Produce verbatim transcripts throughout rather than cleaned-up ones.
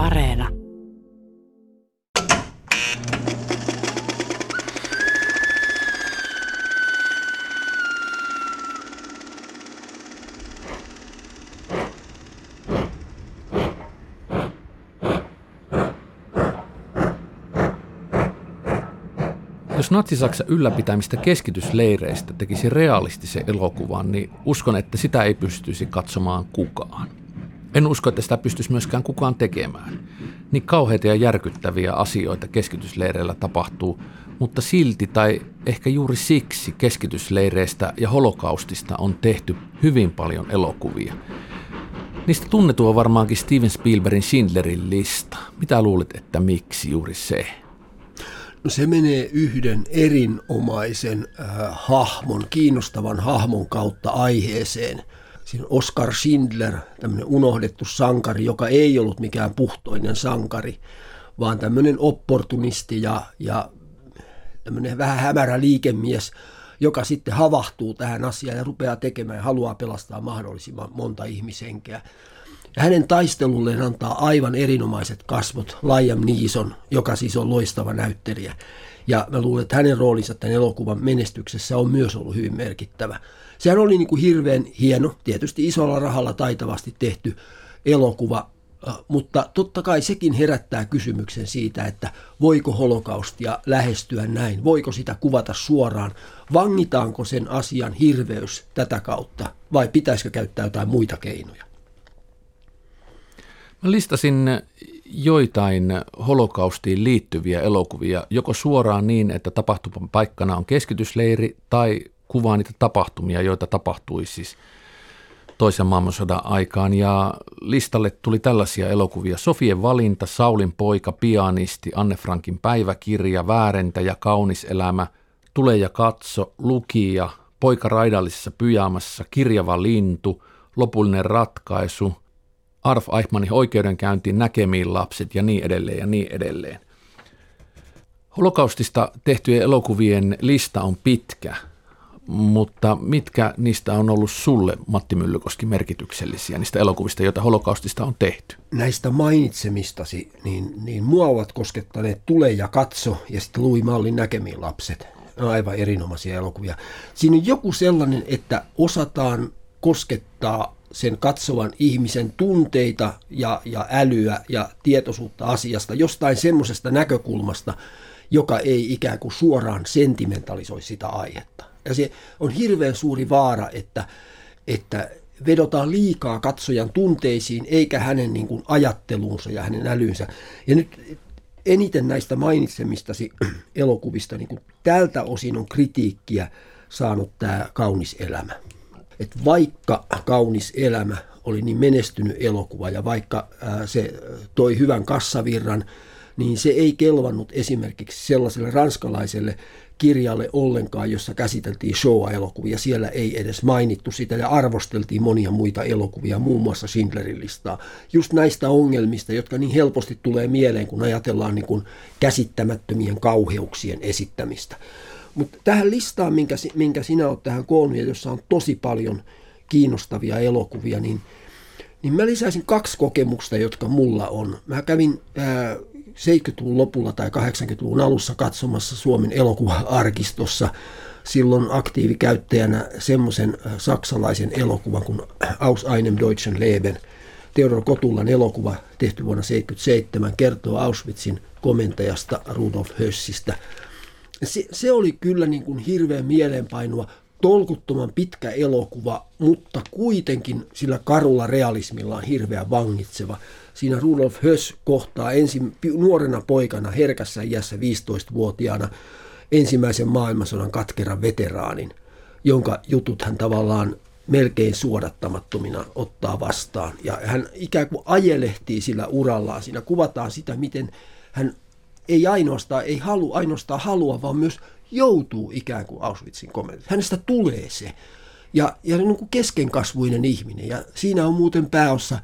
Areena. Jos Natsi-Saksa ylläpitämistä keskitysleireistä tekisi realistisen elokuvan, niin uskon, että sitä ei pystyisi katsomaan kukaan. En usko, että sitä pystyisi myöskään kukaan tekemään. Niin kauheita ja järkyttäviä asioita keskitysleireillä tapahtuu, mutta silti tai ehkä juuri siksi keskitysleireistä ja holokaustista on tehty hyvin paljon elokuvia. Niistä tunnetu on varmaankin Steven Spielbergin Schindlerin lista. Mitä luulet, että miksi juuri se? No se menee yhden erinomaisen äh, hahmon, kiinnostavan hahmon kautta aiheeseen. Siinä on Oskar Schindler, tämmöinen unohdettu sankari, joka ei ollut mikään puhtoinen sankari, vaan tämmöinen opportunisti ja, ja tämmöinen vähän hämärä liikemies, joka sitten havahtuu tähän asiaan ja rupeaa tekemään ja haluaa pelastaa mahdollisimman monta ihmishenkeä. Ja hänen taistelulleen antaa aivan erinomaiset kasvot Liam Neeson, joka siis on loistava näyttelijä. Ja mä luulen, että hänen roolinsa tämän elokuvan menestyksessä on myös ollut hyvin merkittävä. Sehän oli niin kuin hirveän hieno, tietysti isolla rahalla taitavasti tehty elokuva, mutta totta kai sekin herättää kysymyksen siitä, että voiko holokaustia lähestyä näin, voiko sitä kuvata suoraan, vangitaanko sen asian hirveys tätä kautta vai pitäisikö käyttää jotain muita keinoja. Mä listasin joitain holokaustiin liittyviä elokuvia, joko suoraan niin, että tapahtuman paikkana on keskitysleiri, tai kuvaa niitä tapahtumia, joita tapahtui siis toisen maailmansodan aikaan. Ja listalle tuli tällaisia elokuvia: Sofien valinta, Saulin poika, pianisti, Anne Frankin päiväkirja, Väärentäjä, Kaunis elämä, Tule ja katso, lukija, Poika raidallisessa pyjamassa, Kirjava lintu, Lopullinen ratkaisu, Adolf Eichmannin oikeudenkäyntiin, Näkemiin lapset ja niin edelleen ja niin edelleen. Holokaustista tehtyjen elokuvien lista on pitkä, mutta mitkä niistä on ollut sulle, Matti Myllykoski, merkityksellisiä niistä elokuvista, joita holokaustista on tehty? Näistä mainitsemistasi, niin, niin mua ovat koskettaneet Tule ja katso ja sitten Louis Mallin Näkemiin lapset. Ne on aivan erinomaisia elokuvia. Siinä on joku sellainen, että osataan koskettaa sen katsovan ihmisen tunteita ja, ja älyä ja tietoisuutta asiasta jostain semmoisesta näkökulmasta, joka ei ikään kuin suoraan sentimentalisoi sitä aihetta. Ja se on hirveän suuri vaara, että, että vedotaan liikaa katsojan tunteisiin eikä hänen niin kuin ajatteluunsa ja hänen älyynsä. Ja nyt eniten näistä mainitsemistasi elokuvista niin kuin tältä osin on kritiikkiä saanut tämä Kaunis elämä. Että vaikka Kaunis elämä oli niin menestynyt elokuva ja vaikka se toi hyvän kassavirran, niin se ei kelvannut esimerkiksi sellaiselle ranskalaiselle kirjalle ollenkaan, jossa käsiteltiin Shoah-elokuvia. Siellä ei edes mainittu sitä ja arvosteltiin monia muita elokuvia, muun muassa Schindlerin listaa. Just näistä ongelmista, jotka niin helposti tulee mieleen, kun ajatellaan niin kuin käsittämättömien kauheuksien esittämistä. Mutta tähän listaan, minkä, minkä sinä olet tähän koonnut, jossa on tosi paljon kiinnostavia elokuvia, niin, niin mä lisäisin kaksi kokemusta, jotka mulla on. Mä kävin ää, seitsemänkymmentäluvun lopulla tai kahdeksankymmentäluvun alussa katsomassa Suomen elokuva-arkistossa silloin aktiivikäyttäjänä semmoisen saksalaisen elokuvan kuin Aus einem Deutschen Leben. Theodor Kotulan elokuva, tehty vuonna tuhatyhdeksänsataaseitsemänkymmentäseitsemän, kertoo Auschwitzin komentajasta Rudolf Hössistä. Se, se oli kyllä niin kuin hirveän mieleenpainua, tolkuttoman pitkä elokuva, mutta kuitenkin sillä karulla realismilla on hirveän vangitseva. Siinä Rudolf Höss kohtaa ensin, nuorena poikana, herkässä iässä viisitoistavuotiaana, ensimmäisen maailmansodan katkeran veteraanin, jonka jutut hän tavallaan melkein suodattamattomina ottaa vastaan. Ja hän ikään kuin ajelehtii sillä urallaan. Siinä kuvataan sitä, miten hän... Ei ainoastaan, ei halu, ainoastaan halua, vaan myös joutuu ikään kuin Auschwitzin komentoon. Hänestä tulee se. Ja, ja niin kuin keskenkasvuinen ihminen. Ja siinä on muuten pääossa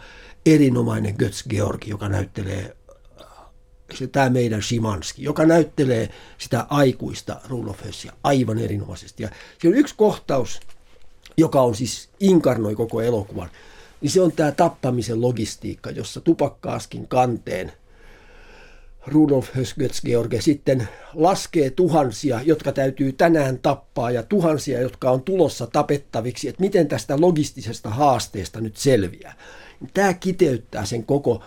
erinomainen Götz George, joka näyttelee, se tämä meidän Szymanski, joka näyttelee sitä aikuista Rudolf Hössiä aivan erinomaisesti. Ja siinä on yksi kohtaus, joka on siis inkarnoi koko elokuvan. niin se on tämä tappamisen logistiikka, jossa tupakkaaskin kanteen Rudolf Höss, Götz George sitten laskee tuhansia, jotka täytyy tänään tappaa, ja tuhansia, jotka on tulossa tapettaviksi, että miten tästä logistisesta haasteesta nyt selviää. Tämä kiteyttää sen koko,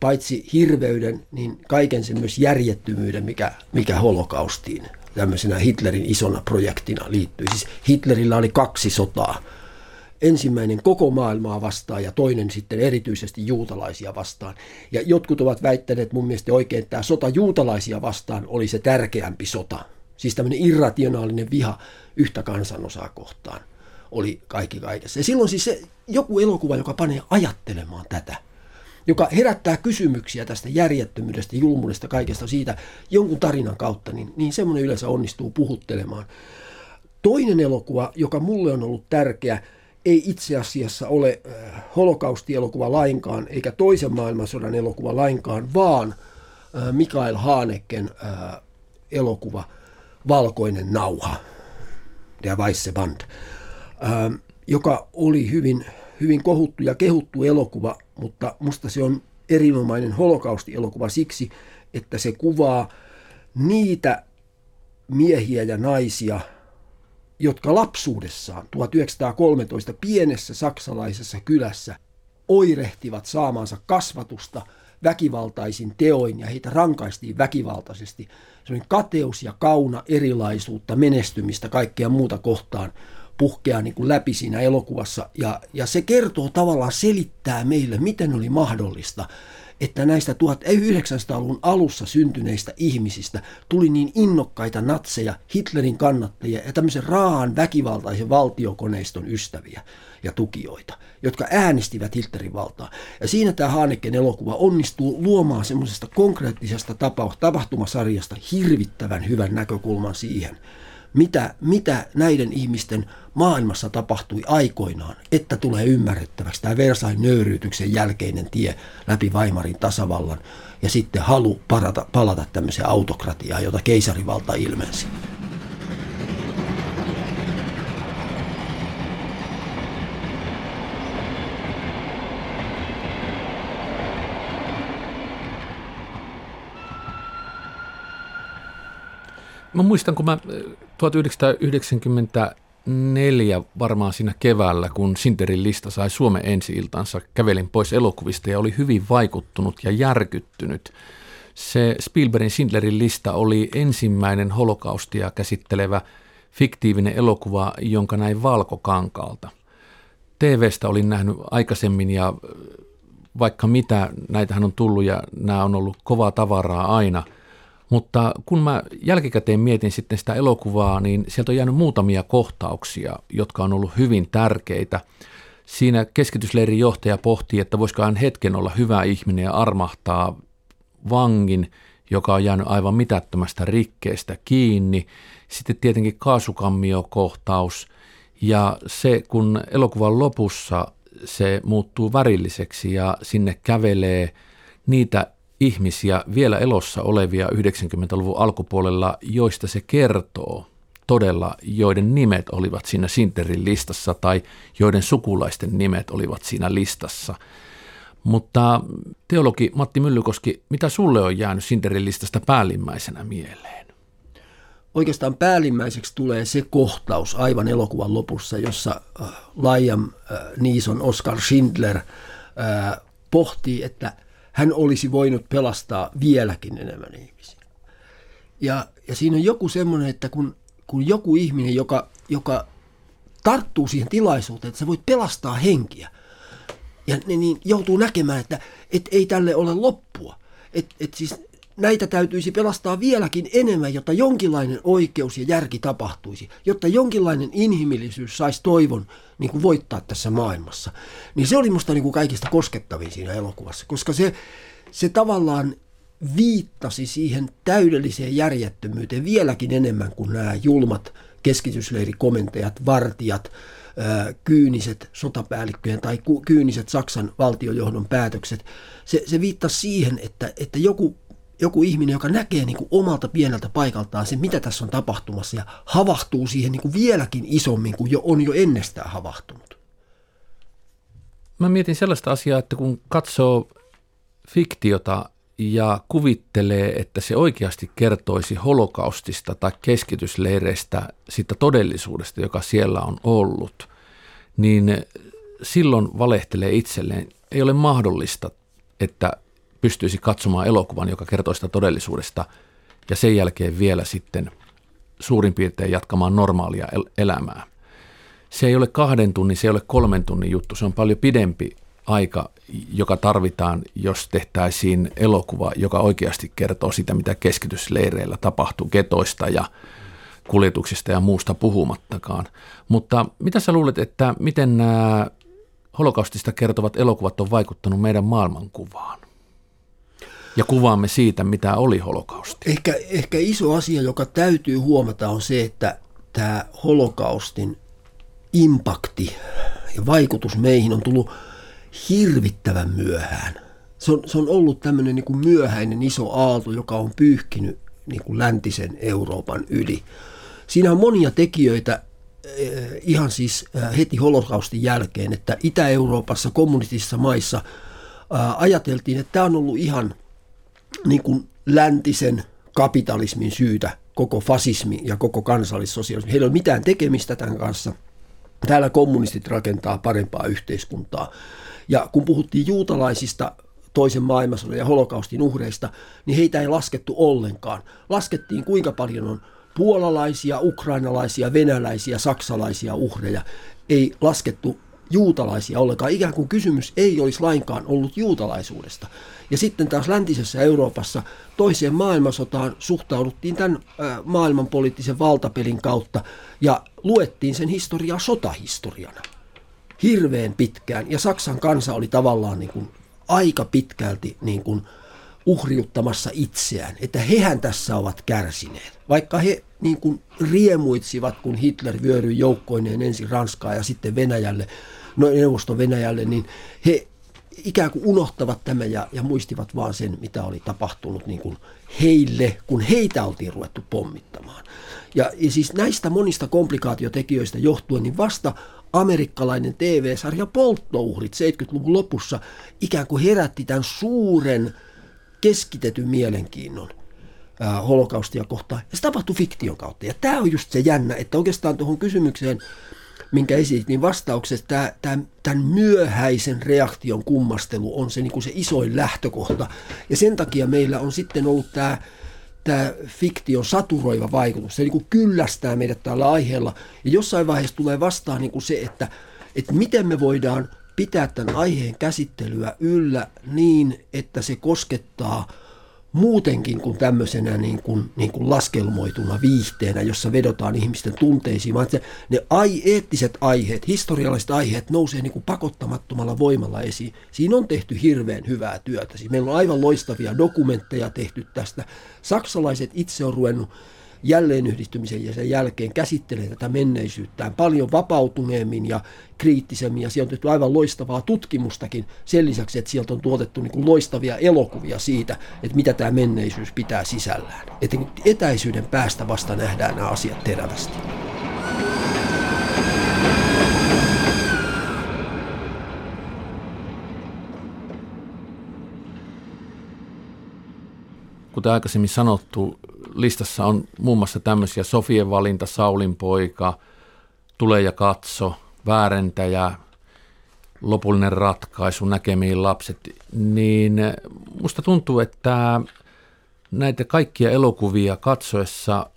paitsi hirveyden, niin kaiken sen myös järjettömyyden, mikä, mikä holokaustiin tämmöisenä Hitlerin isona projektina liittyy. Siis Hitlerillä oli kaksi sotaa. Ensimmäinen koko maailmaa vastaan ja toinen sitten erityisesti juutalaisia vastaan. Ja jotkut ovat väittäneet mun mielestä oikein, että tämä sota juutalaisia vastaan oli se tärkeämpi sota. Siis tämmöinen irrationaalinen viha yhtä kansanosaa kohtaan oli kaikki kaikessa. Ja silloin siis se joku elokuva, joka panee ajattelemaan tätä, joka herättää kysymyksiä tästä järjettömyydestä, julmuudesta, kaikesta siitä jonkun tarinan kautta, niin, niin semmoinen yleensä onnistuu puhuttelemaan. Toinen elokuva, joka mulle on ollut tärkeä, ei itse asiassa ole holokaustielokuva lainkaan, eikä toisen maailmansodan elokuva lainkaan, vaan Michael Haneken elokuva Valkoinen nauha, Der weiße Band, joka oli hyvin, hyvin kohuttu ja kehuttu elokuva, mutta musta se on erinomainen holokaustielokuva siksi, että se kuvaa niitä miehiä ja naisia, jotka lapsuudessaan tuhatyhdeksänsataakolmetoista pienessä saksalaisessa kylässä oirehtivat saamaansa kasvatusta väkivaltaisin teoin ja heitä rankaistiin väkivaltaisesti. Sellainen kateus ja kauna, erilaisuutta, menestymistä, kaikkea muuta kohtaan puhkeaa niin kuin läpi siinä elokuvassa. Ja, ja se kertoo tavallaan, selittää meille, miten oli mahdollista, että näistä tuhatyhdeksänsataaluvun alussa syntyneistä ihmisistä tuli niin innokkaita natseja, Hitlerin kannattajia ja tämmöisen raaan väkivaltaisen valtiokoneiston ystäviä ja tukijoita, jotka äänestivät Hitlerin valtaa. Ja siinä tämä Haneken elokuva onnistuu luomaan semmoisesta konkreettisesta tapahtumasarjasta hirvittävän hyvän näkökulman siihen, mitä, mitä näiden ihmisten maailmassa tapahtui aikoinaan, että tulee ymmärrettäväksi tämä Versailles nöyryytyksen jälkeinen tie läpi Weimarin tasavallan ja sitten halu parata, palata tämmöiseen autokratiaan, jota keisarivalta ilmensi. Mä muistan, kun mä yhdeksänkymmentäneljä varmaan siinä keväällä, kun Schindlerin lista sai Suomen ensi-iltansa, kävelin pois elokuvista ja oli hyvin vaikuttunut ja järkyttynyt. Se Spielbergin Schindlerin lista oli ensimmäinen holokaustia käsittelevä fiktiivinen elokuva, jonka näin valkokankaalta. T V:stä olin nähnyt aikaisemmin ja vaikka mitä, näitähän on tullut ja nämä on ollut kovaa tavaraa aina. Mutta kun mä jälkikäteen mietin sitten sitä elokuvaa, niin sieltä on jäänyt muutamia kohtauksia, jotka on ollut hyvin tärkeitä. Siinä keskitysleirin johtaja pohtii, että voisiko hän hetken olla hyvä ihminen ja armahtaa vangin, joka on jäänyt aivan mitättömästä rikkeestä kiinni. Sitten tietenkin kaasukammiokohtaus ja se, kun elokuvan lopussa se muuttuu värilliseksi ja sinne kävelee niitä ihmisiä, vielä elossa olevia yhdeksänkymmentäluvun alkupuolella, joista se kertoo todella, joiden nimet olivat siinä Schindlerin listassa tai joiden sukulaisten nimet olivat siinä listassa. Mutta teologi Matti Myllykoski, mitä sulle on jäänyt Schindlerin listasta päällimmäisenä mieleen? Oikeastaan päällimmäiseksi tulee se kohtaus aivan elokuvan lopussa, jossa Liam Neeson Oskar Schindler pohtii, että hän olisi voinut pelastaa vieläkin enemmän ihmisiä. Ja, ja siinä on joku semmoinen, että kun, kun joku ihminen, joka, joka tarttuu siihen tilaisuuteen, että sä voit pelastaa henkiä, ja ne, niin joutuu näkemään, että et ei tälle ole loppua. Et, et siis näitä täytyisi pelastaa vieläkin enemmän, jotta jonkinlainen oikeus ja järki tapahtuisi, jotta jonkinlainen inhimillisyys saisi toivon niin kuin voittaa tässä maailmassa. Niin se oli musta niin kuin kaikista koskettavin siinä elokuvassa, koska se, se tavallaan viittasi siihen täydelliseen järjettömyyteen vieläkin enemmän kuin nämä julmat keskitysleirikomentajat, vartijat, kyyniset sotapäällikköjen tai kyyniset Saksan valtiojohdon päätökset. Se, se viittasi siihen, että, että joku Joku ihminen, joka näkee niin kuin omalta pieneltä paikaltaan sen, mitä tässä on tapahtumassa, ja havahtuu siihen niin kuin vieläkin isommin kuin jo on jo ennestään havahtunut. mä mietin sellaista asiaa, että kun katsoo fiktiota ja kuvittelee, että se oikeasti kertoisi holokaustista tai keskitysleireistä, siitä todellisuudesta, joka siellä on ollut, niin silloin valehtelee itselleen. Ei ole mahdollista, että pystyisi katsomaan elokuvan, joka kertoo sitä todellisuudesta, ja sen jälkeen vielä sitten suurin piirtein jatkamaan normaalia el- elämää. Se ei ole kahden tunnin, se ei ole kolmen tunnin juttu, se on paljon pidempi aika, joka tarvitaan, jos tehtäisiin elokuva, joka oikeasti kertoo sitä, mitä keskitysleireillä tapahtuu, getoista ja kuljetuksista ja muusta puhumattakaan. Mutta mitä sä luulet, että miten nämä holokaustista kertovat elokuvat on vaikuttanut meidän maailmankuvaan? Ja kuvaamme siitä, mitä oli holokausti. Ehkä, ehkä iso asia, joka täytyy huomata, on se, että tämä holokaustin impakti ja vaikutus meihin on tullut hirvittävän myöhään. Se on, se on ollut tämmöinen niin kuin myöhäinen iso aalto, joka on pyyhkinyt niin kuin läntisen Euroopan yli. Siinä on monia tekijöitä ihan siis heti holokaustin jälkeen, että Itä-Euroopassa, kommunistisissa maissa ajateltiin, että tämä on ollut ihan niin kuin läntisen kapitalismin syytä, koko fasismi ja koko kansallissosialismi. Heillä ei ole mitään tekemistä tämän kanssa. Täällä kommunistit rakentaa parempaa yhteiskuntaa. Ja kun puhuttiin juutalaisista toisen maailmansodan ja holokaustin uhreista, niin heitä ei laskettu ollenkaan. Laskettiin, kuinka paljon on puolalaisia, ukrainalaisia, venäläisiä, saksalaisia uhreja. Ei laskettu juutalaisia ollenkaan. Ikään kuin kysymys ei olisi lainkaan ollut juutalaisuudesta. Ja sitten taas läntisessä Euroopassa toiseen maailmansotaan suhtauduttiin tämän maailmanpoliittisen valtapelin kautta ja luettiin sen historiaa sotahistoriana hirveän pitkään. Ja Saksan kansa oli tavallaan niin kuin aika pitkälti niin kuin uhriuttamassa itseään, että hehän tässä ovat kärsineet. Vaikka he niin kuin riemuitsivat, kun Hitler vyöryi joukkoineen ensin Ranskaa ja sitten Venäjälle, no Neuvosto-Venäjälle, niin he ikään kuin unohtavat tämän ja, ja muistivat vaan sen, mitä oli tapahtunut niin kuin heille, kun heitä oltiin ruvettu pommittamaan. Ja, ja siis näistä monista komplikaatiotekijöistä johtuen, niin vasta amerikkalainen T V-sarja Polttouhrit seitsemänkymmentäluvun lopussa ikään kuin herätti tämän suuren keskitetyn mielenkiinnon ää, holokaustia kohtaan. Ja se tapahtui fiktion kautta. Ja tämä on just se jännä, että oikeastaan tuohon kysymykseen, minkä esitit, niin vastauksessa tämän myöhäisen reaktion kummastelu on se, niin kuin se isoin lähtökohta. Ja sen takia meillä on sitten ollut tämä, tämä fiktion saturoiva vaikutus. Se niin kuin kyllästää meidät tällä aiheella. Ja jossain vaiheessa tulee vastaan niin kuin se, että, että miten me voidaan pitää tämän aiheen käsittelyä yllä niin, että se koskettaa muutenkin kuin tämmöisenä niin kuin, niin kuin laskelmoituna viihteenä, jossa vedotaan ihmisten tunteisiin, vaan että ne ai- eettiset aiheet, historialliset aiheet nousee niin kuin pakottamattomalla voimalla esiin. Siinä on tehty hirveän hyvää työtä. Siis meillä on aivan loistavia dokumentteja tehty tästä. Saksalaiset itse on ruvennut jälleenyhdistymisen ja sen jälkeen käsittelee tätä menneisyyttään paljon vapautuneemmin ja kriittisemmin, ja siellä on tehty aivan loistavaa tutkimustakin sen lisäksi, että sieltä on tuotettu niin kuin loistavia elokuvia siitä, että mitä tämä menneisyys pitää sisällään. Että etäisyyden päästä vasta nähdään nämä asiat terävästi. Kuten aikaisemmin sanottu, listassa on muun muassa tämmöisiä Sofien valinta, Saulin poika, Tule ja katso, Väärentäjä, Lopullinen ratkaisu, Näkemiin lapset. Niin musta tuntuu, että näitä kaikkia elokuvia katsoessa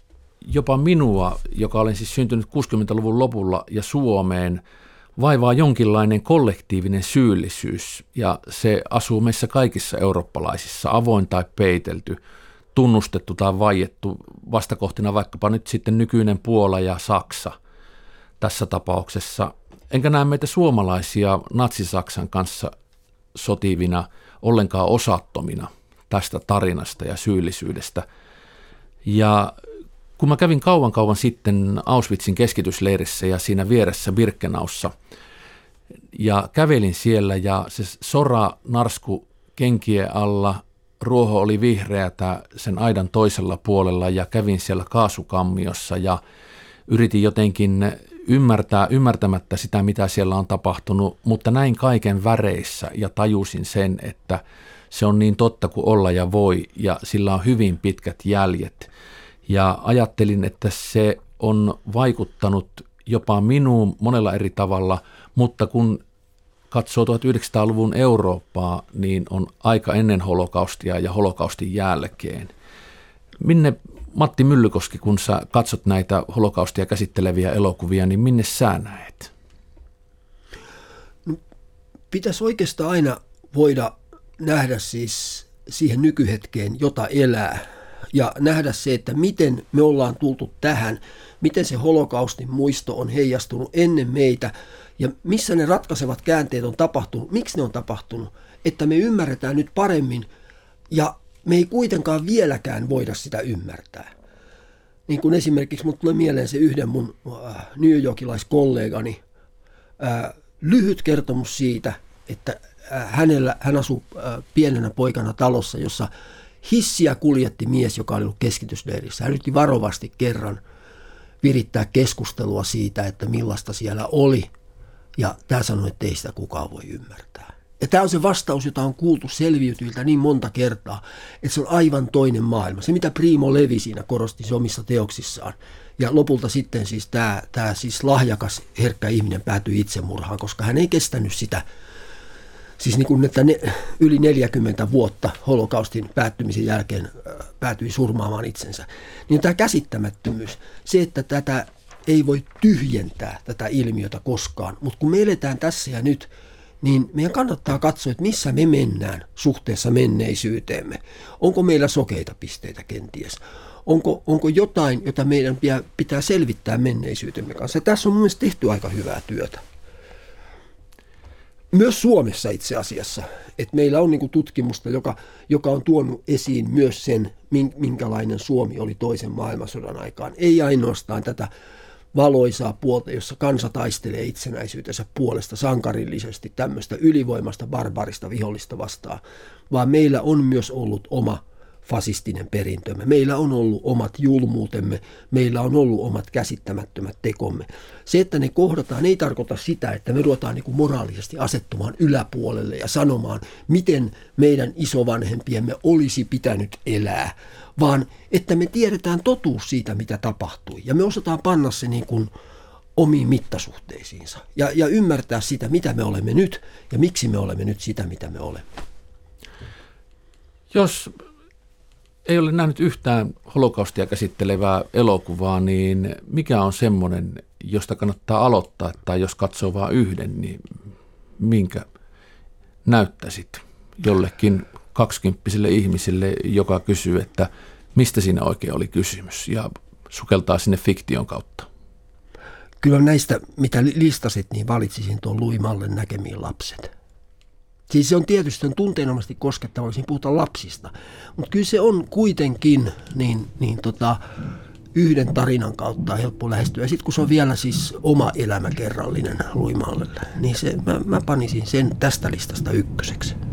jopa minua, joka olen siis syntynyt kuusikymmentäluvun lopulla ja Suomeen, vaivaa jonkinlainen kollektiivinen syyllisyys, ja se asuu meissä kaikissa eurooppalaisissa, avoin tai peitelty, tunnustettu tai vaiettu, vastakohtina vaikkapa nyt sitten nykyinen Puola ja Saksa tässä tapauksessa. Enkä näe meitä suomalaisia natsi-Saksan kanssa sotivina ollenkaan osattomina tästä tarinasta ja syyllisyydestä. Ja kun mä kävin kauan kauan sitten Auschwitzin keskitysleirissä ja siinä vieressä Birkenaussa ja kävelin siellä ja se sora narsku kenkien alla, ruoho oli vihreätä sen aidan toisella puolella ja kävin siellä kaasukammiossa ja yritin jotenkin ymmärtää ymmärtämättä sitä, mitä siellä on tapahtunut, mutta näin kaiken väreissä ja tajusin sen, että se on niin totta kuin olla ja voi ja sillä on hyvin pitkät jäljet. Ja ajattelin, että se on vaikuttanut jopa minuun monella eri tavalla, mutta kun katsoo tuhatyhdeksänsataaluvun Eurooppaa, niin on aika ennen holokaustia ja holokaustin jälkeen. Minne, Matti Myllykoski, kun sä katsot näitä holokaustia käsitteleviä elokuvia, niin minne sä näet? No, pitäisi oikeastaan aina voida nähdä siis siihen nykyhetkeen, jota elää, ja nähdä se, että miten me ollaan tultu tähän, miten se holokaustin muisto on heijastunut ennen meitä, ja missä ne ratkaisevat käänteet on tapahtunut, miksi ne on tapahtunut, että me ymmärretään nyt paremmin, ja me ei kuitenkaan vieläkään voida sitä ymmärtää. Niin kuin esimerkiksi minulle tulee mieleen se yhden mun äh, newyorkilaiskollegani äh, lyhyt kertomus siitä, että äh, hänellä, hän asui äh, pienenä poikana talossa, jossa hissiä kuljetti mies, joka oli ollut keskitysleirissä. Hän yritti varovasti kerran virittää keskustelua siitä, että millaista siellä oli. Ja tämä sanoi, että ei sitä kukaan voi ymmärtää. Ja tämä on se vastaus, jota on kuultu selviytyjiltä niin monta kertaa, että se on aivan toinen maailma. Se, mitä Primo Levi siinä korosti omissa teoksissaan. Ja lopulta sitten siis tämä, tämä siis lahjakas, herkkä ihminen päätyi itsemurhaan, koska hän ei kestänyt sitä. Siis niin kuin, että ne, yli neljäkymmentä vuotta holokaustin päättymisen jälkeen päätyi surmaamaan itsensä. Niin tämä käsittämättömyys, se, että tätä ei voi tyhjentää tätä ilmiötä koskaan, mutta kun me eletään tässä ja nyt, niin meidän kannattaa katsoa, että missä me mennään suhteessa menneisyyteemme. Onko meillä sokeita pisteitä kenties? Onko, onko jotain, jota meidän pitää selvittää menneisyytemme kanssa? Ja tässä on mun mielestä tehty aika hyvää työtä. Myös Suomessa itse asiassa. Että meillä on niinku tutkimusta, joka, joka on tuonut esiin myös sen, minkälainen Suomi oli toisen maailmansodan aikaan. Ei ainoastaan tätä valoisaa puolta, jossa kansa taistelee itsenäisyytensä puolesta sankarillisesti tämmöistä ylivoimasta barbarista vihollista vastaan, vaan meillä on myös ollut oma fasistinen perintömme. Meillä on ollut omat julmuutemme, meillä on ollut omat käsittämättömät tekomme. Se, että ne kohdataan, ei tarkoita sitä, että me ruvetaan niin kuin moraalisesti asettumaan yläpuolelle ja sanomaan, miten meidän isovanhempiemme olisi pitänyt elää, vaan että me tiedetään totuus siitä, mitä tapahtui, ja me osataan panna se niin kuin omiin mittasuhteisiinsa ja, ja ymmärtää sitä, mitä me olemme nyt ja miksi me olemme nyt sitä, mitä me olemme. Jos ei ole nähnyt yhtään holokaustia käsittelevää elokuvaa, niin mikä on semmoinen, josta kannattaa aloittaa, tai jos katsoo vain yhden, niin minkä näyttäisit jollekin kaksikymppiselle ihmiselle, joka kysyy, että mistä siinä oikein oli kysymys, ja sukeltaa sinne fiktion kautta? Kyllä näistä, mitä listasit, niin valitsisin tuon Louis Mallen Näkemiin lapset. Siis se on tietysti tunteenomaisesti koskettava, siinä puhutaan lapsista, mutta kyllä se on kuitenkin niin, niin tota, yhden tarinan kautta helppo lähestyä. Ja sitten kun se on vielä siis oma elämäkerrallinen Louis Mallelle, niin se, mä, mä panisin sen tästä listasta ykköseksi.